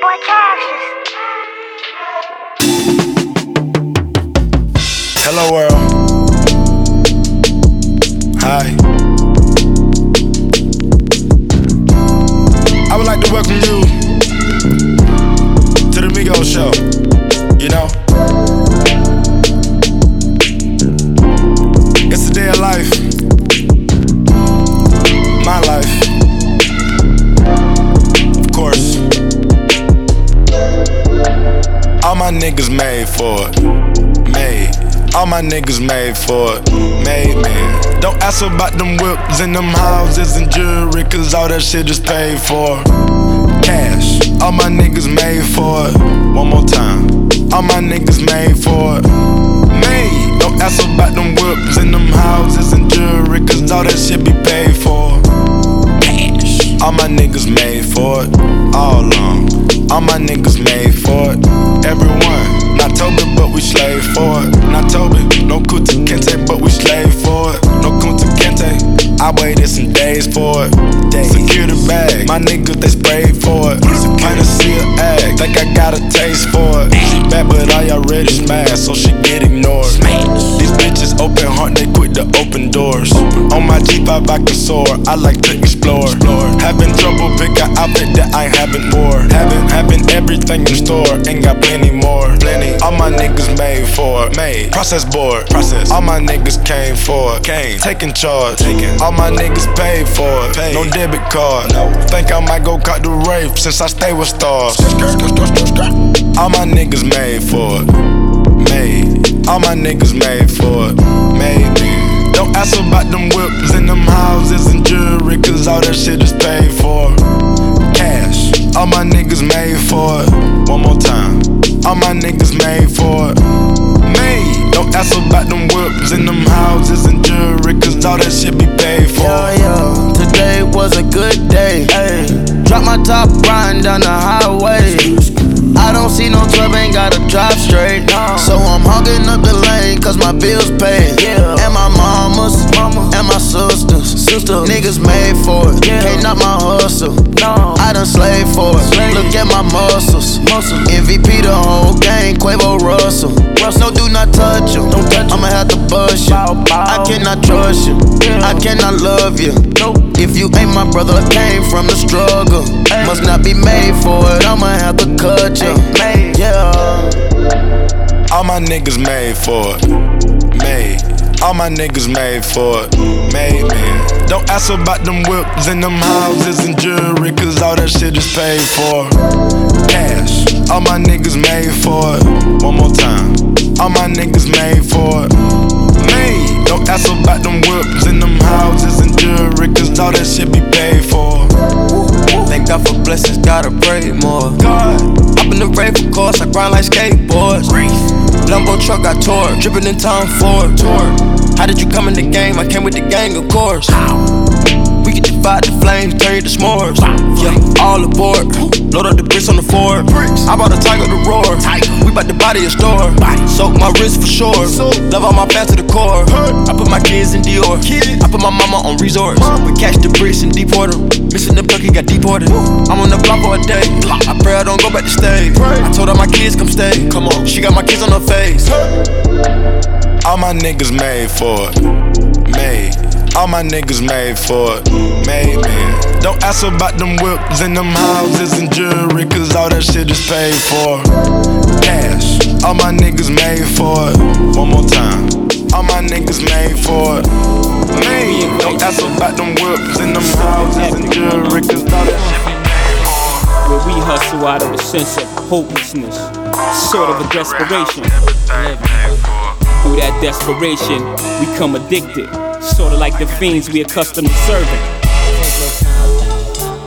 boy Cassius. Hello world. Hi. I would like to welcome you to the Migos show. You know, it's a day of life. My life, of course. All my niggas made for it, made. All my niggas made for it, made, man. Don't ask about them whips and them houses and jewelry, cause all that shit is paid for. Cash, all my niggas made for it. One more time, all my niggas made for it. Made, don't ask about them whips and them houses and jewelry, cause all that shit be paid for. Cash, all my niggas made for it. All along, all my niggas made for it. Everyone, not Toby, but we slave for it. Not Toby, no Kuta Kente, but we slave for it. No Kunta Kente, I waited some days for it. Secure the bag, my niggas they sprayed for it. Kinda see her act, think I got a taste for it. She bad but I already smashed, so she get ignored. These bitches open heart, they quick to open doors. On my G5 I can soar, I like to explore. Having trouble, pick an outfit that I haven't wore. Having everything in store, ain't got plenty more. All my niggas made for it, made. Process board, process. All my niggas came for it, came. Taking charge, taking. All my niggas paid for it, paid. No debit card, no. Think I might go cut the Reef since I stay with stars. All my niggas made for it, made. All my niggas made for it, made. Don't ask about them whips and them houses and jewelry, cause all that shit is paid for. Cash, all my niggas made for it. One more time, all my niggas made for it, made. Don't ask about them whips and them houses and jewelry, cause all that shit be paid for. Yo, today was a good day. Ay. Drop my top riding down the highway. I don't see no 12, ain't gotta drive straight. So I'm hogging up the lane, cause my bills paid. Yeah. And my mamas, mama, and my sisters. Sister. Niggas made for it. Yeah. Can't knock my hustle. No. I done slaved for it. Slave. Look at my muscles. Muscle. MVP the whole gang, Quavo, Russell, do not touch. Don't touch I'ma have to bust you. I cannot trust you. I cannot love you. If you ain't my brother, I came from the struggle. Must not be made for it. I'ma have to cut you. Yeah. All my niggas made for it. Made. All my niggas made for it. Made, man. Don't ask about them whips and them houses and jewelry, cause all that shit is paid for. Cash. All my niggas made for it. One more time. All my niggas made for it, made. Don't ask about them whips and them houses and jewelry, cause all that shit be paid for. Thank God for blessings, gotta pray more. God. Up in the Reef, of course, I grind like skateboards. Reef. Lambo truck, I tore it, drippin' in Tom Ford. How did you come in the game? I came with the gang, of course. We can divide the flames, turn it to s'mores. Yeah, all aboard. Load up the bricks on the Ford. I bought a tiger to roar. We bout to body a store. Soak my wrist for sure. Love all my fans to the core. I put my kids in Dior. I put my mama on resorts. We catch the bricks and deport them. Missing the bucket, got deported. I'm on the block for a day. I pray I don't go back to stage. I told her my kids come stay. Come on, she got my kids on her face. All my niggas made for it, made. All my niggas made for it, made, man. Don't ask about them whips and them houses and jewelry, cause all that shit is paid for. Cash, all my niggas made for it. One more time, all my niggas made for it, made. Don't ask about them whips and them houses and jewelry, cause all that shit be paid for. Where we hustle out of a sense of hopelessness, sort of a desperation. Through that desperation, we come addicted, sorta like the fiends we accustomed to serving.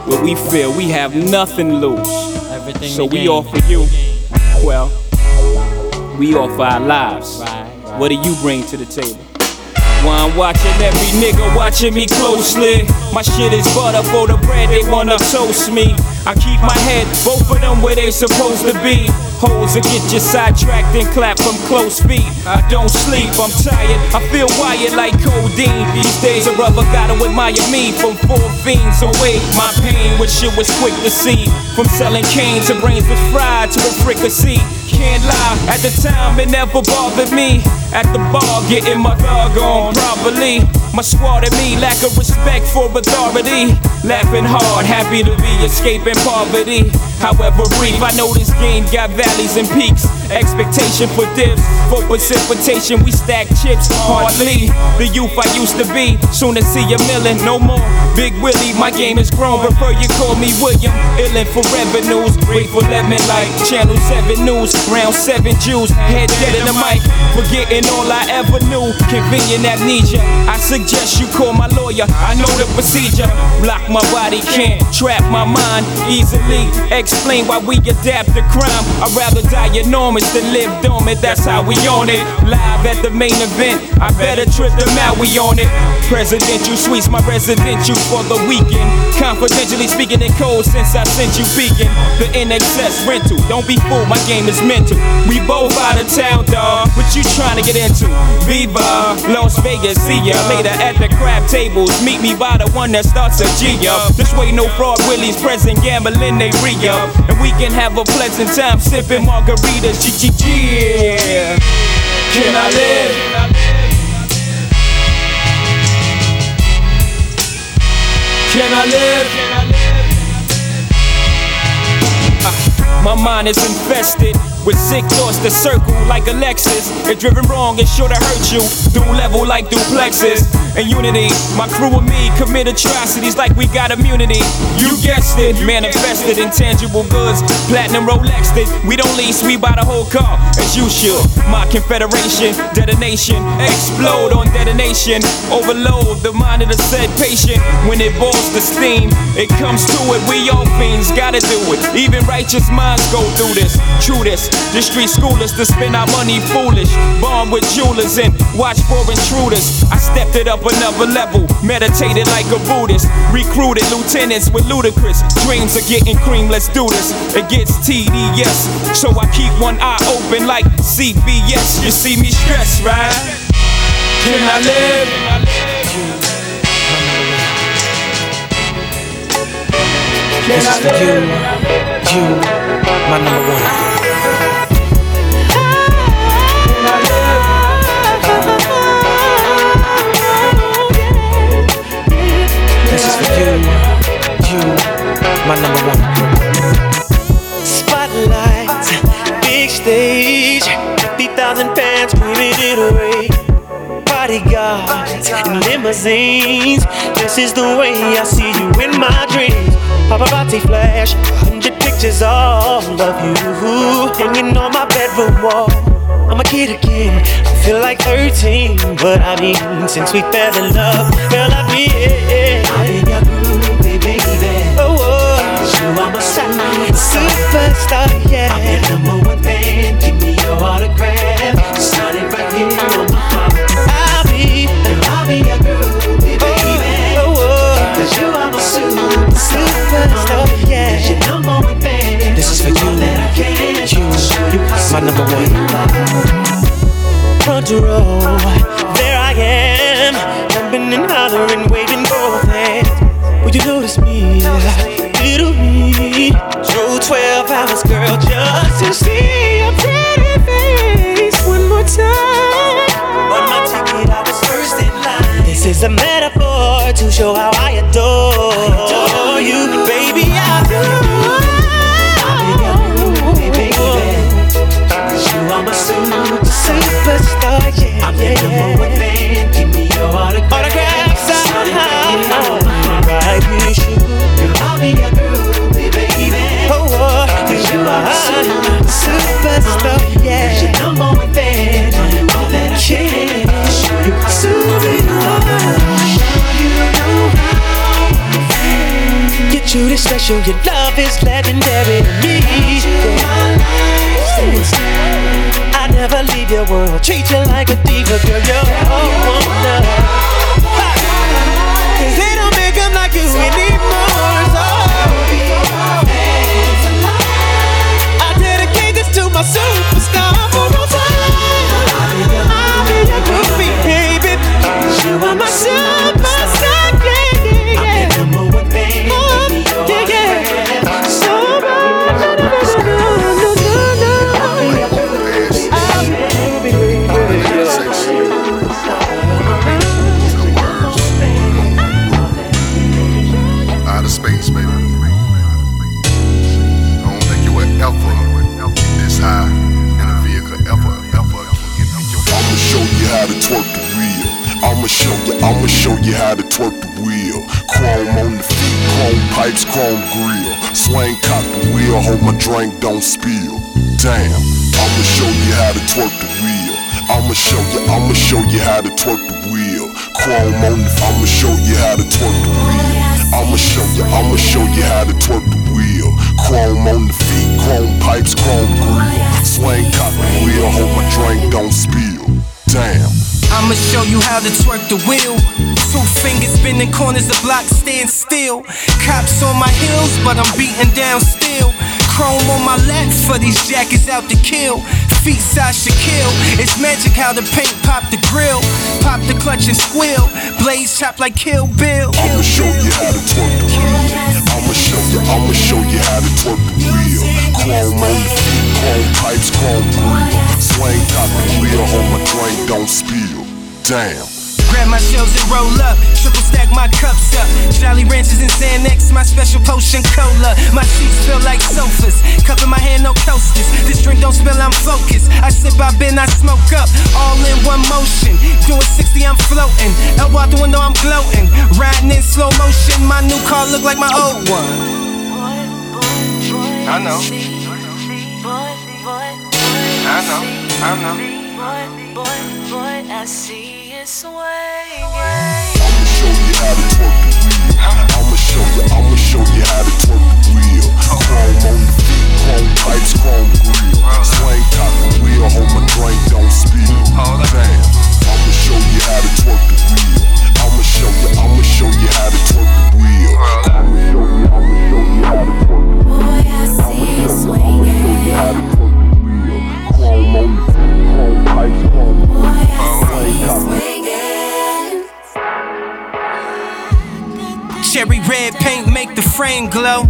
Where we feel we have nothing to lose, so we offer you, well, we offer our lives. What do you bring to the table? Why I'm watching every nigga watching me closely. My shit is butter for the bread, they wanna toast me. I keep my head, both of them where they supposed to be. Holes will get you sidetracked and clap from close feet. I don't sleep, I'm tired, I feel wired like codeine. These days a rubber gotta admire me from 4 fiends away. My pain, which it was quick to see, from selling cane to brains with fried to a fricassee. Can't lie, at the time it never bothered me. At the bar getting my dog on properly. My squad at me, lack of respect for authority. Laughing hard, happy to be escaping poverty. However brief, I know this game got valleys and peaks. Expectation for dips, for precipitation, we stack chips. Hardly the youth I used to be, soon to see a million, no more Big Willie, my game is grown, prefer you call me William. Illin' for revenues, grateful lemon like Channel 7 News, Round 7 Jews, head dead in the mic, forgetting all I ever knew. Convenient amnesia, I suggest you call my lawyer, I know the procedure. Block my body, can't trap my mind easily. Explain why we adapt to crime. I'd rather die enormous than live dormant, that's how we on it. Live at the main event, I better trip them out, we on it. Presidential suites, my residential for the weekend. Confidentially speaking in code since I sent you beacon. The NXS rental, don't be fooled, my game is mental. We both out of town, dawg, what you tryna get into? Viva Las Vegas, see ya later at the crab tables. Meet me by the one that starts a G up. This way no fraud, Willie's present, gambling they re up. And we can have a pleasant time sipping margaritas. Yeah. Can I live? Can I live? My mind is infested with sick thoughts that circle like Alexis. If driven wrong, it's sure to hurt you. Dual level like duplexes. And unity, my crew and me commit atrocities like we got immunity. You guessed it, manifested intangible goods, platinum Rolexed it. We don't lease, we buy the whole car, as you should. My confederation, detonation, explode on detonation. Overload the mind of the said patient. When it boils the steam, it comes to it. We all fiends gotta do it. Even righteous minds go through this. True this. The street schoolers to spend our money foolish. Bond with jewelers and watch for intruders. I stepped it up another level, meditated like a Buddhist. Recruited lieutenants with ludicrous dreams of getting cream, let's do this. It gets TDS, so I keep one eye open like CBS. You see me stressed, right? Can I live? Can I live? This is you, my number one. My number one. Spotlight, big stage, 50,000 fans screaming it away. Bodyguards and limousines, this is the way I see you in my dreams. Paparazzi flash, 100 pictures all of you hanging on my bedroom wall. I'm a kid again, I feel like 13, but I mean, since we fell in love, girl, I've been your groove, baby. I'm a superstar, yeah. I'm your number one fan. Give me your autograph. Sign it right here on my heart. I'll be your groove, baby. Oh, oh. Cause you are my superstar, yeah. You're your number one fan. This is for you, you, my number one. Front row, there I am, jumping and hollering, waving both hands. Would you notice me? Little me, drove 12 hours, girl, just to see your pretty face one more time. On my ticket, I was first in line. This is a metaphor to show how I adore you, baby. I do. I'll be your baby. Cause you are my superstar, yeah. I'm your number one fan. Give me your autograph. I'll be your girl, baby. Oh, cause you are a superstar, yeah. You're your number one fan. All that I can, show you how to love. Get you this special, your love is legendary to me. I never leave your world, treat you like a diva, girl. You're all one love. You need more, so I dedicate this to my I'ma show you how to twerk the wheel. Chrome on the feet, chrome pipes, chrome grill. Swing, cock the wheel, hope my drink don't spill. Damn, I'ma show you how to twerk the wheel. I'ma show you how to twerk the wheel. Chrome on the, I'ma show you how to twerk the wheel. I'ma show you how to twerk the wheel. Chrome on the feet, chrome pipes, chrome grill. Swing, cock the wheel, hope my drink don't spill. Damn. I'ma show you how to twerk the wheel. Two fingers bending corners, the block stand still. Cops on my heels, but I'm beating down still. Chrome on my laps for these jackets out to kill. Feet size Shaquille, it's magic how the paint pop the grill. Pop the clutch and squeal, blades chop like Kill Bill. I'ma show you how to twerk the wheel. I'ma show you how to twerk the wheel. Chrome on the feet, chrome pipes, chrome grill. Swing top the wheel, hope my drink don't spill. Damn. Grab my shells and roll up, triple stack my cups up. Jolly Ranchers and Xanax, my special potion cola. My sheets feel like sofas, cup in my hand, no coasters. This drink don't spill, I'm focused. I sip, I bend, I smoke up, all in one motion. Doing 60, I'm floating, elbow out the window, I'm gloating. Riding in slow motion, my new car look like my old one. I know. I'ma show you how to twerk the wheel. I'ma show you how to twerk the wheel. Chrome on the feet, chrome pipes, chrome grill. Swing top the wheel, hope my drink don't spill. Damn, I'ma show you how to twerk the wheel. I'ma show you how to twerk the wheel. I'ma show you how to twerk the wheel. Boy, I see you swinging. Chrome on the feet, chrome pipes, chrome grill. Boy, I see you. Cherry red paint make the frame glow.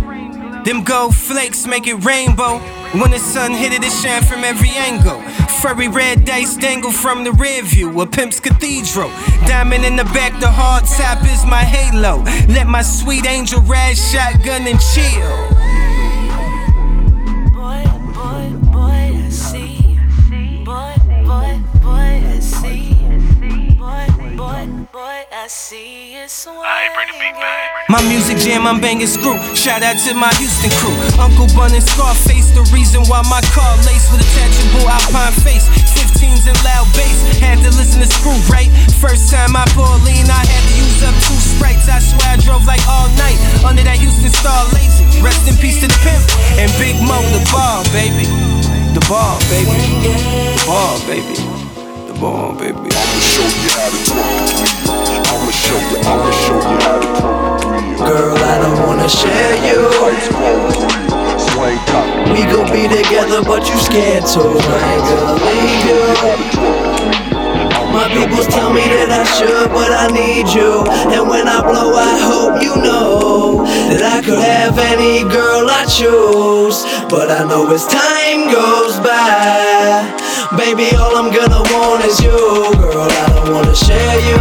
Them gold flakes make it rainbow. When the sun hit it, it shine from every angle. Furry red dice dangle from the rear view. A pimp's cathedral. Diamond in the back, the hard top is my halo. Let my sweet angel ride shotgun and chill. My music jam, I'm banging screw. Shout out to my Houston crew. Uncle Bun and Scarface, the reason why my car laced with attachable Alpine face. 15s and loud bass, had to listen to Screw, right? First time I poured lean, I had to use up 2 sprites. I swear I drove like all night under that Houston Star lazy. Rest in peace to the pimp and Big Mo, the ball, baby. The ball, baby. The ball, baby. The ball, baby. I'ma show you how to talk to me. I'ma show you how to twerk the wheel. Girl, I don't wanna share you. We gon' be together, but you scared, so I ain't gonna leave you. My peoples tell me that I should, but I need you. And when I blow, I hope you know that I could have any girl I choose. But I know as time goes by, baby, all I'm gonna want is you. Girl, I don't wanna share you.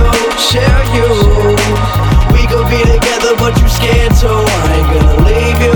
We gon' be together, but you scared, so I ain't gonna leave you.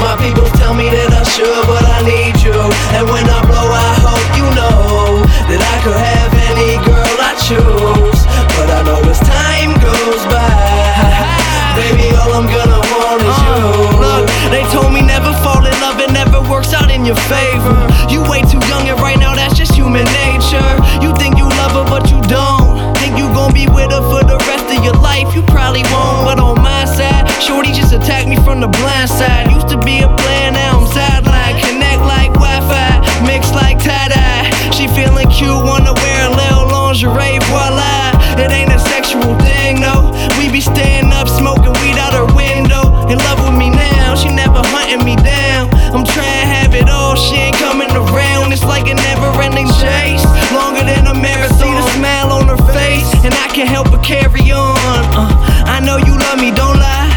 My people tell me that I should, but I need you. And when I blow, I hope you know that I could have any girl I choose. But I know as time goes by, baby, all I'm gonna want is you. Look, they told me never fall in love, it never works out in your favor. You way too young, and right now that's just human nature. You think you love her, but you don't. Think you gon' be with her for the rest of your life, you probably won't. But on my side, shorty just attacked me from the blind side. Used to be a player, now I'm sideline. Connect like Wi-Fi, mix like tie-dye. She feeling cute, wanna wear a little lingerie, voila. It ain't a sexual thing, no. We be staying up, smoking weed out her window. In love with me now, she never hunting me down. I'm trying to have it all, she ain't coming around. It's like a never-ending chase, longer than a marathon. See the smile on her face, and I can't help but carry on. I know you love me, don't lie,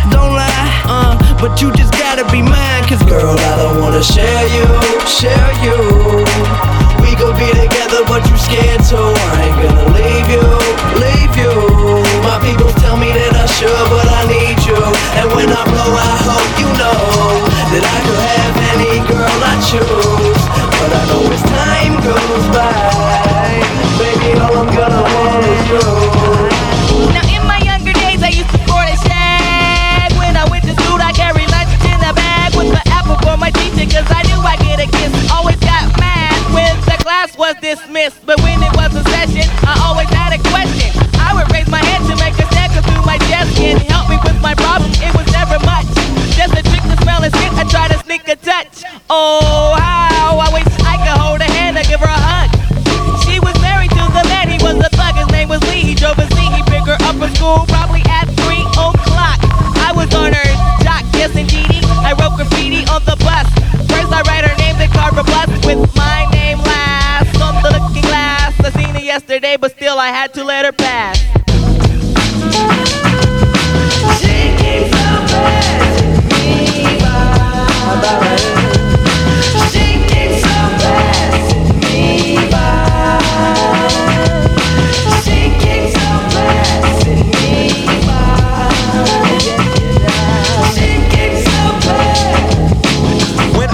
but you just gotta be mine, cause girl, school, probably at 3 o'clock. I was on her jock, yes indeedy. I wrote graffiti on the bus. First I write her name, then carve a bus with my name last on the looking glass. I seen it yesterday, but still I had to let her pass. She keeps on passing me by.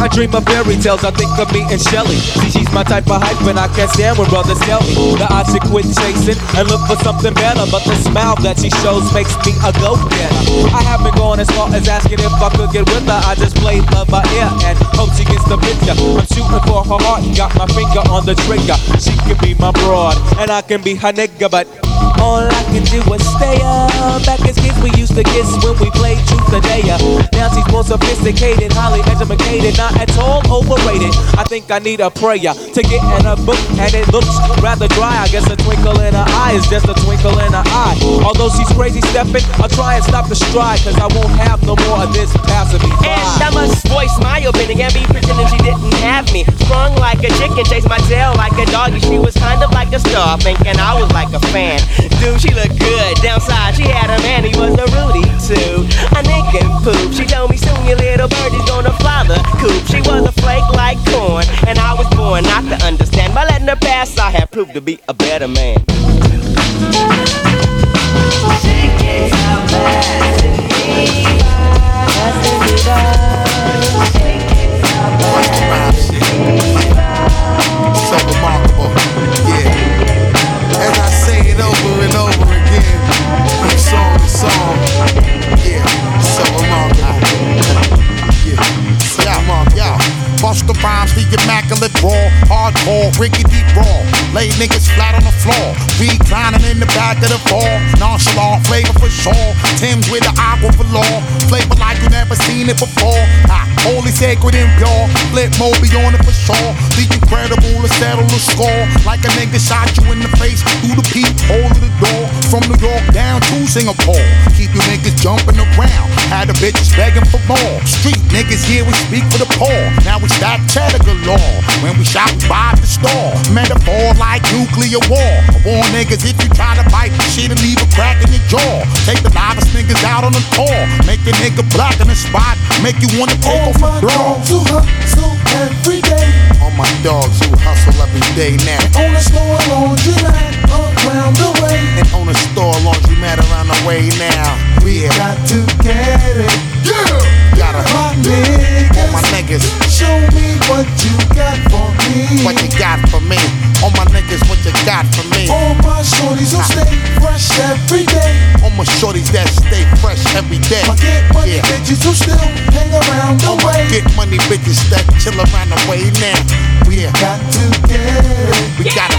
I dream of fairy tales, I think of me and Shelly. See, she's my type of hype and I can't stand when brothers tell me that I should quit chasing and look for something better. But the smile that she shows makes me a go-getter. I haven't gone as far as asking if I could get with her. I just play love by ear and hope she gets the picture. I'm shooting for her heart and got my finger on the trigger. She can be my broad and I can be her nigga, but all I can do is stay up. Back as kids we used to kiss when we played truth or dare. Now she's more sophisticated, highly educated, not at all overrated. I think I need a prayer to get in her book, and it looks rather dry. I guess a twinkle in her eye is just a twinkle in her eye. Although she's crazy stepping, I'll try and stop the stride, cause I won't have no more of this passing me by. And I must voice my opinion and be pretending she didn't have me. Sprung like a chicken, chased my tail like a doggy. She was kind of like a star, thinking I was like a fan. Dude, she looked good. Downside, she had a man, he was a Rudy too. A nigga poop. She told me soon your little bird is gonna fly the coop. She was a flake like corn, and I was born not to understand. By letting her pass, I had proved to be a better man. She keeps on passing me by, passing me by. She keeps on passing me by. So remarkable, yeah. And I say it over and over again, from song to song. Yeah, so remarkable. Yeah, so remarkable. Bust the rhymes, the immaculate raw, hardcore, rickety raw. Lay niggas flat on the floor, reclining in the back of the ball. Nonchalant, flavor for sure. Tim's with the aqua for law, flavor like you never seen it before. Ah, holy, sacred, and pure. Flip Moby on it for sure. The incredible to settle the score, like a nigga shot you in the face through the peephole of the door. From New York down to Singapore, keep you niggas jumping around. Had the bitches begging for more. Street niggas here we speak for the poor. Now we that cheddar galore. When we shop, we buy the store. Metaphor like nuclear war. I warn niggas if you try to bite the shit and leave a crack in your jaw. Take the loudest niggas out on the tour. Make the nigga black in the spot. Make you wanna take off the throne. All my dogs who hustle every day. All my dogs who hustle every day now. And on a store laundromat around the way. And on a store laundromat around the way now. We yeah. Got to get it. Yeah. Gotta my niggas, all my niggas, show me what you got for me. What you got for me? All my niggas, what you got for me? All my shorties who stay fresh every day. All my shorties that stay fresh every day. My get money yeah. Bitches who still hang around the way. Get money bitches that chill around the way now. We yeah. Got to get it. We yeah. Gotta.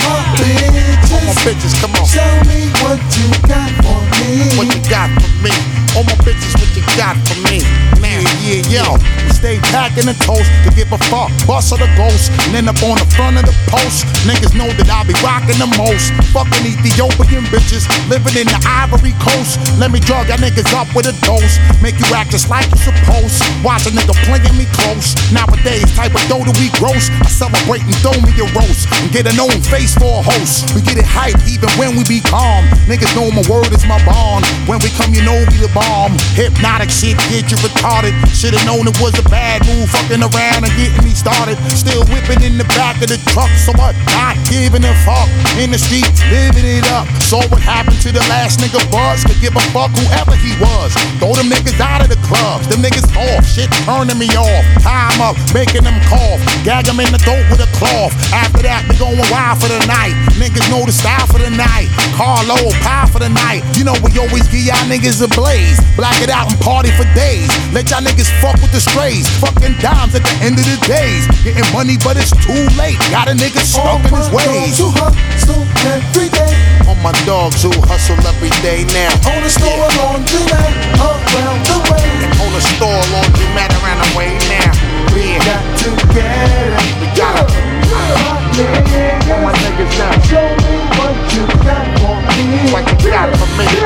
My bitches, all my bitches, come on. Show me what you got for me. What you got for me? All my bitches, what you got for me? Man, yeah, yeah, yo. We stay packing the toast to give a fuck, bust of the ghost. And end up on the front of the post. Niggas know that I be rocking the most. Fucking Ethiopian bitches, living in the Ivory Coast. Let me drug y'all niggas up with a dose. Make you act just like you're supposed. Watch a nigga playing me close. Nowadays, type of dough that we gross. I celebrate and throw me a roast. And get a known face for a host. We get it hype even when we be calm. Niggas know my word is my bond. When we come, you know we the bomb. Hypnotic shit, get you retarded. Should've known it was a bad move, fucking around and getting me started. Still whipping in the back of the truck, so what? Not giving a fuck. In the streets, living it up. Saw what happened to the last nigga Buzz. Could give a fuck whoever he was. Throw them niggas out of the clubs. Them niggas off, shit turning me off. Tie them up, making them cough. Gag them in the throat with a cloth. After that, we going wild for the night. Niggas know the style for the night. Carlo, pie for the night. You know we always give y'all niggas a blaze. Black it out and party for days. Let y'all niggas fuck with the strays. Fucking dimes at the end of the days. Getting money but it's too late. Got a nigga stuck in his ways. All my dogs who hustle every day. All my dogs who hustle every day now. On a store yeah. Laundromat around the way. And on a store laundromat around the way now. We yeah. Got to get it. We gotta yeah. All my niggas now. Show me what you got for me. What you got for me.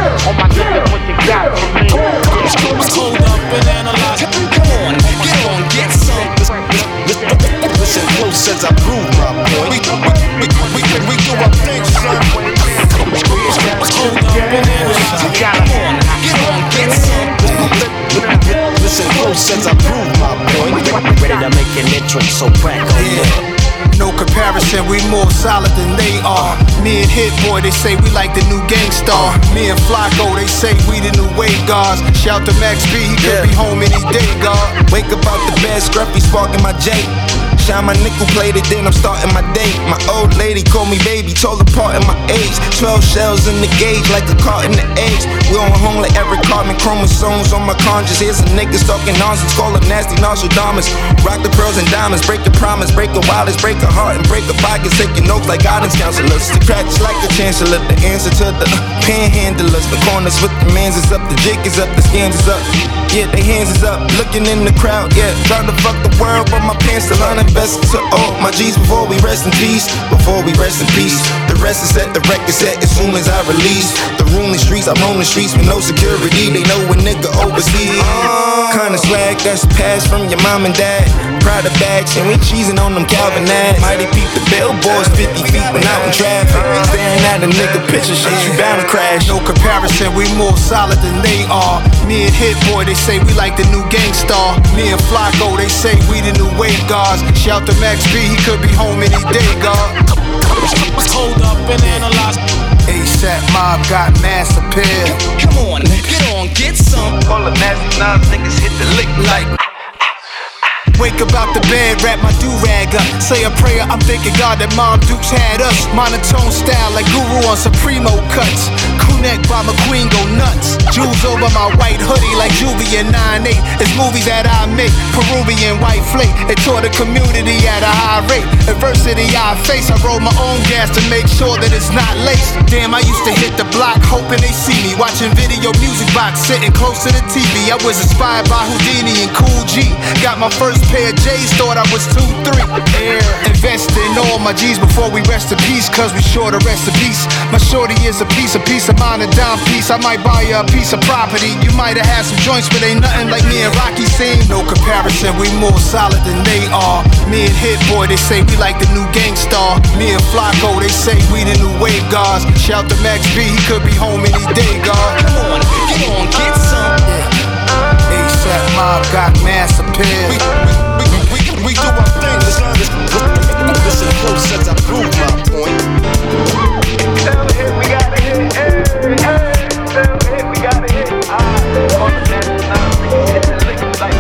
making entrance, so Flacko yeah. No comparison, we more solid than they are. Me and Hitboy, they say we like the new Gang Starr. Me and Flacko, they say we the new wave guards. Shout to Max B, he could be home any day, God. Wake up out the bed, scruffy sparking my J. Shine my nickel plated, then I'm starting my day. My old lady called me baby, told apart in my age. 12 shells in the gauge, like a cart in the eggs. We on home like Eric Cartman, chromosomes on my conscience. Here's some niggas talking nonsense, call up nasty Nostradamus. Rock the pearls and diamonds, break the promise, break the wallets, break the heart and break the pockets. Taking notes like guidance counselors. The cracks like the chancellor, the answer to the panhandlers. The corners with the mans is up, the jig is up, the scams is up. Yeah, they hands is up, looking in the crowd, yeah. Trying to fuck the world, but my pants still on it. Best to all my G's before we rest in peace. Before we rest in peace, the rest is set, the record set as soon as I release. The room in streets, I'm on the streets with no security. They know a nigga overseas. Kinda swag that's passed from your mom and dad. Proud of bags and we cheesing on them Calvin ads. Mighty peep the billboards, 50 feet when out in traffic. Staring at a nigga picture, shit, you bound to crash. No comparison, we more solid than they are. Me and Hitboy, they say we like the new Gang Starr. Me and Flacko, they say we the new wave guards. Shout to Max B, he could be home any day, God. Hold up and analyze. ASAP Mob got mass appeal. Come on, get on, get some. All the nasty nines niggas hit the lick like. Wake up out the bed, wrap my do-rag up. Say a prayer, I'm thanking God that Mom Dukes had us. Monotone style like Guru on Supremo cuts. Kunek by McQueen go nuts. Juve's over my white hoodie like Juve in 9-8. It's movies that I make, Peruvian white flake. It tore the community at a high rate. Adversity I face, I roll my own gas to make sure that it's not laced. Damn, I used to hit the block hoping they see me. Watching video music box, sitting close to the TV. I was inspired by Houdini and Cool G. Got my first pair of J's, thought I was 2-3. Invest in all my G's before we rest in peace, cause we sure to rest in peace. My shorty is a piece of mind and dime piece. I might buy you a piece of property. You might have had some joints, but ain't nothing like me and Rocky seen. No comparison, we more solid than they are. Me and Hitboy, they say we like the new Gang Starr. Me and Flacko, they say we the new wave guards. Shout to Max B, he could be home any day, God. Come on, get on, get some. ASAP Mob got mass appeal. We do our thing, listen close as I prove my point. Tell the hit, we gotta hit, hey, hey. Tell the hit, we gotta hit. All the nasty nines, niggas hit the lick like.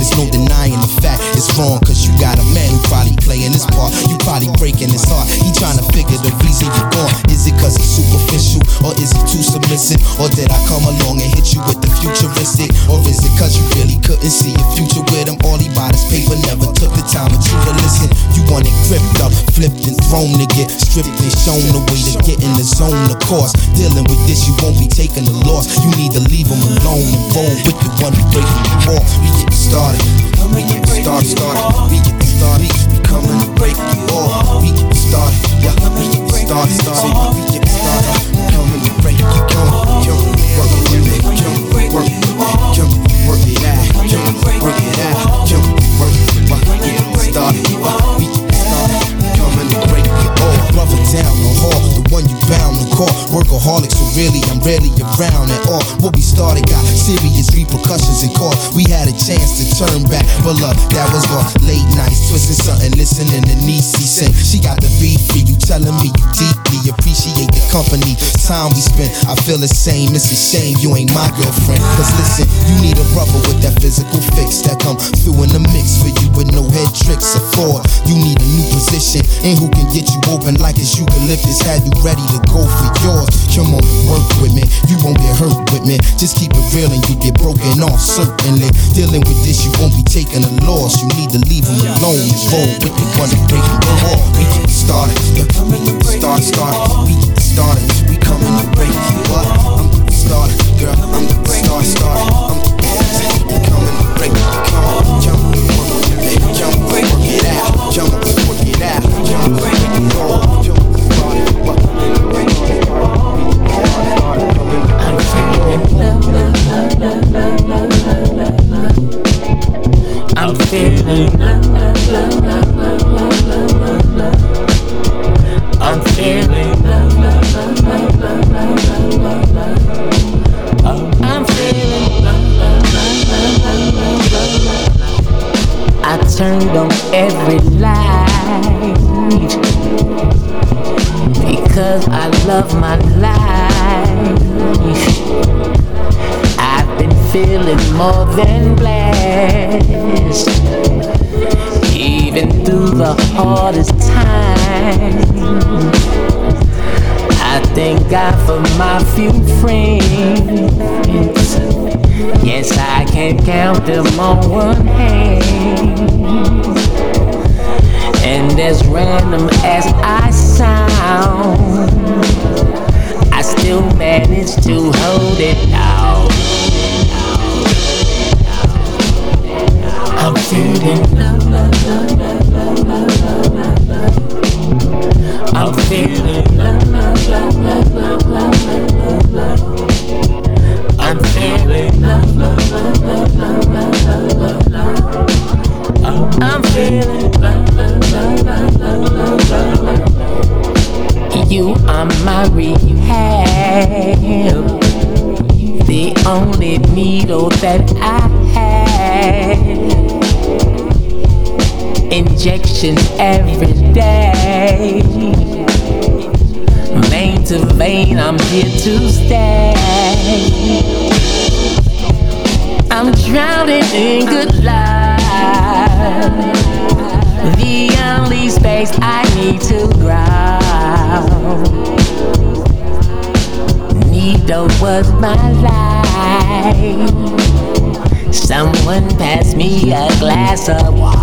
It's no denying the fact it's wrong, cause you got a man who probably played playing his part. You probably breaking his heart. He trying to figure the reason you're gone. Is it cause he's superficial, or is he too submissive? Or did I come along and hit you with the futuristic? Or is it cause you really couldn't see your future with him? All he bought his paper, never took the time with you to listen. You want it gripped up, flipped and thrown to get stripped and shown the way to get in the zone. Of course, dealing with this, you won't be taking the loss. You need to leave him alone and roll with the one who's breaking you off. We get started. We get started. We get started. We coming to break you off. We get started. Yeah, we get started. So we get started. Coming to break you off. Work it in. Work it in. Work it out. Work it out. Work it out. We get started. We get started. Coming to break you off. Love it down the hall. The one you bound to call. Workaholic, so really I'm rarely around at all. What we started got serious repercussions in court. We had a chance to turn back, but look, that was all late nights, twisting something, listening to Niecy sing. She got the beat for you, telling me you deeply appreciate the company, time we spent. I feel the same, it's a shame you ain't my girlfriend. Cause listen, you need a rubber with that physical fix that come through in the mix for you with no head tricks or fraud. You need a new position, and who can get you open like it's eucalyptus, had you ready to go for yours. Come on, work with me, you won't get hurt with me. Just keep it real and you get broken off, certainly. Dealing with this, you won't be taking a loss. You need to leave him alone and roll with the one that breaks the wall. We get started, yeah. Start, start. We get started, we coming to break you up. I'm started, girl. I'm started, started. I'm coming to break you up. Jump, work it out. Jump, work it out. Jump, work it out. Jump, break it all. Jump, started, work it out. I'm feeling love. I'm feeling love. I'm feeling love. I'm feeling love. I turned on every light because I love my life. Feeling more than blessed, even through the hardest times. I thank God for my few friends. Yes, I can count them on one hand. And as random as I sound, I still manage to hold it out. I'm feeling love. I'm feeling love. I'm feeling love. I'm feeling love. You are my rehab, the only needle that I have. Injection every day, vein to vein, I'm here to stay. I'm drowning in good love, the only space I need to ground. Neither was my life. Someone passed me a glass of water.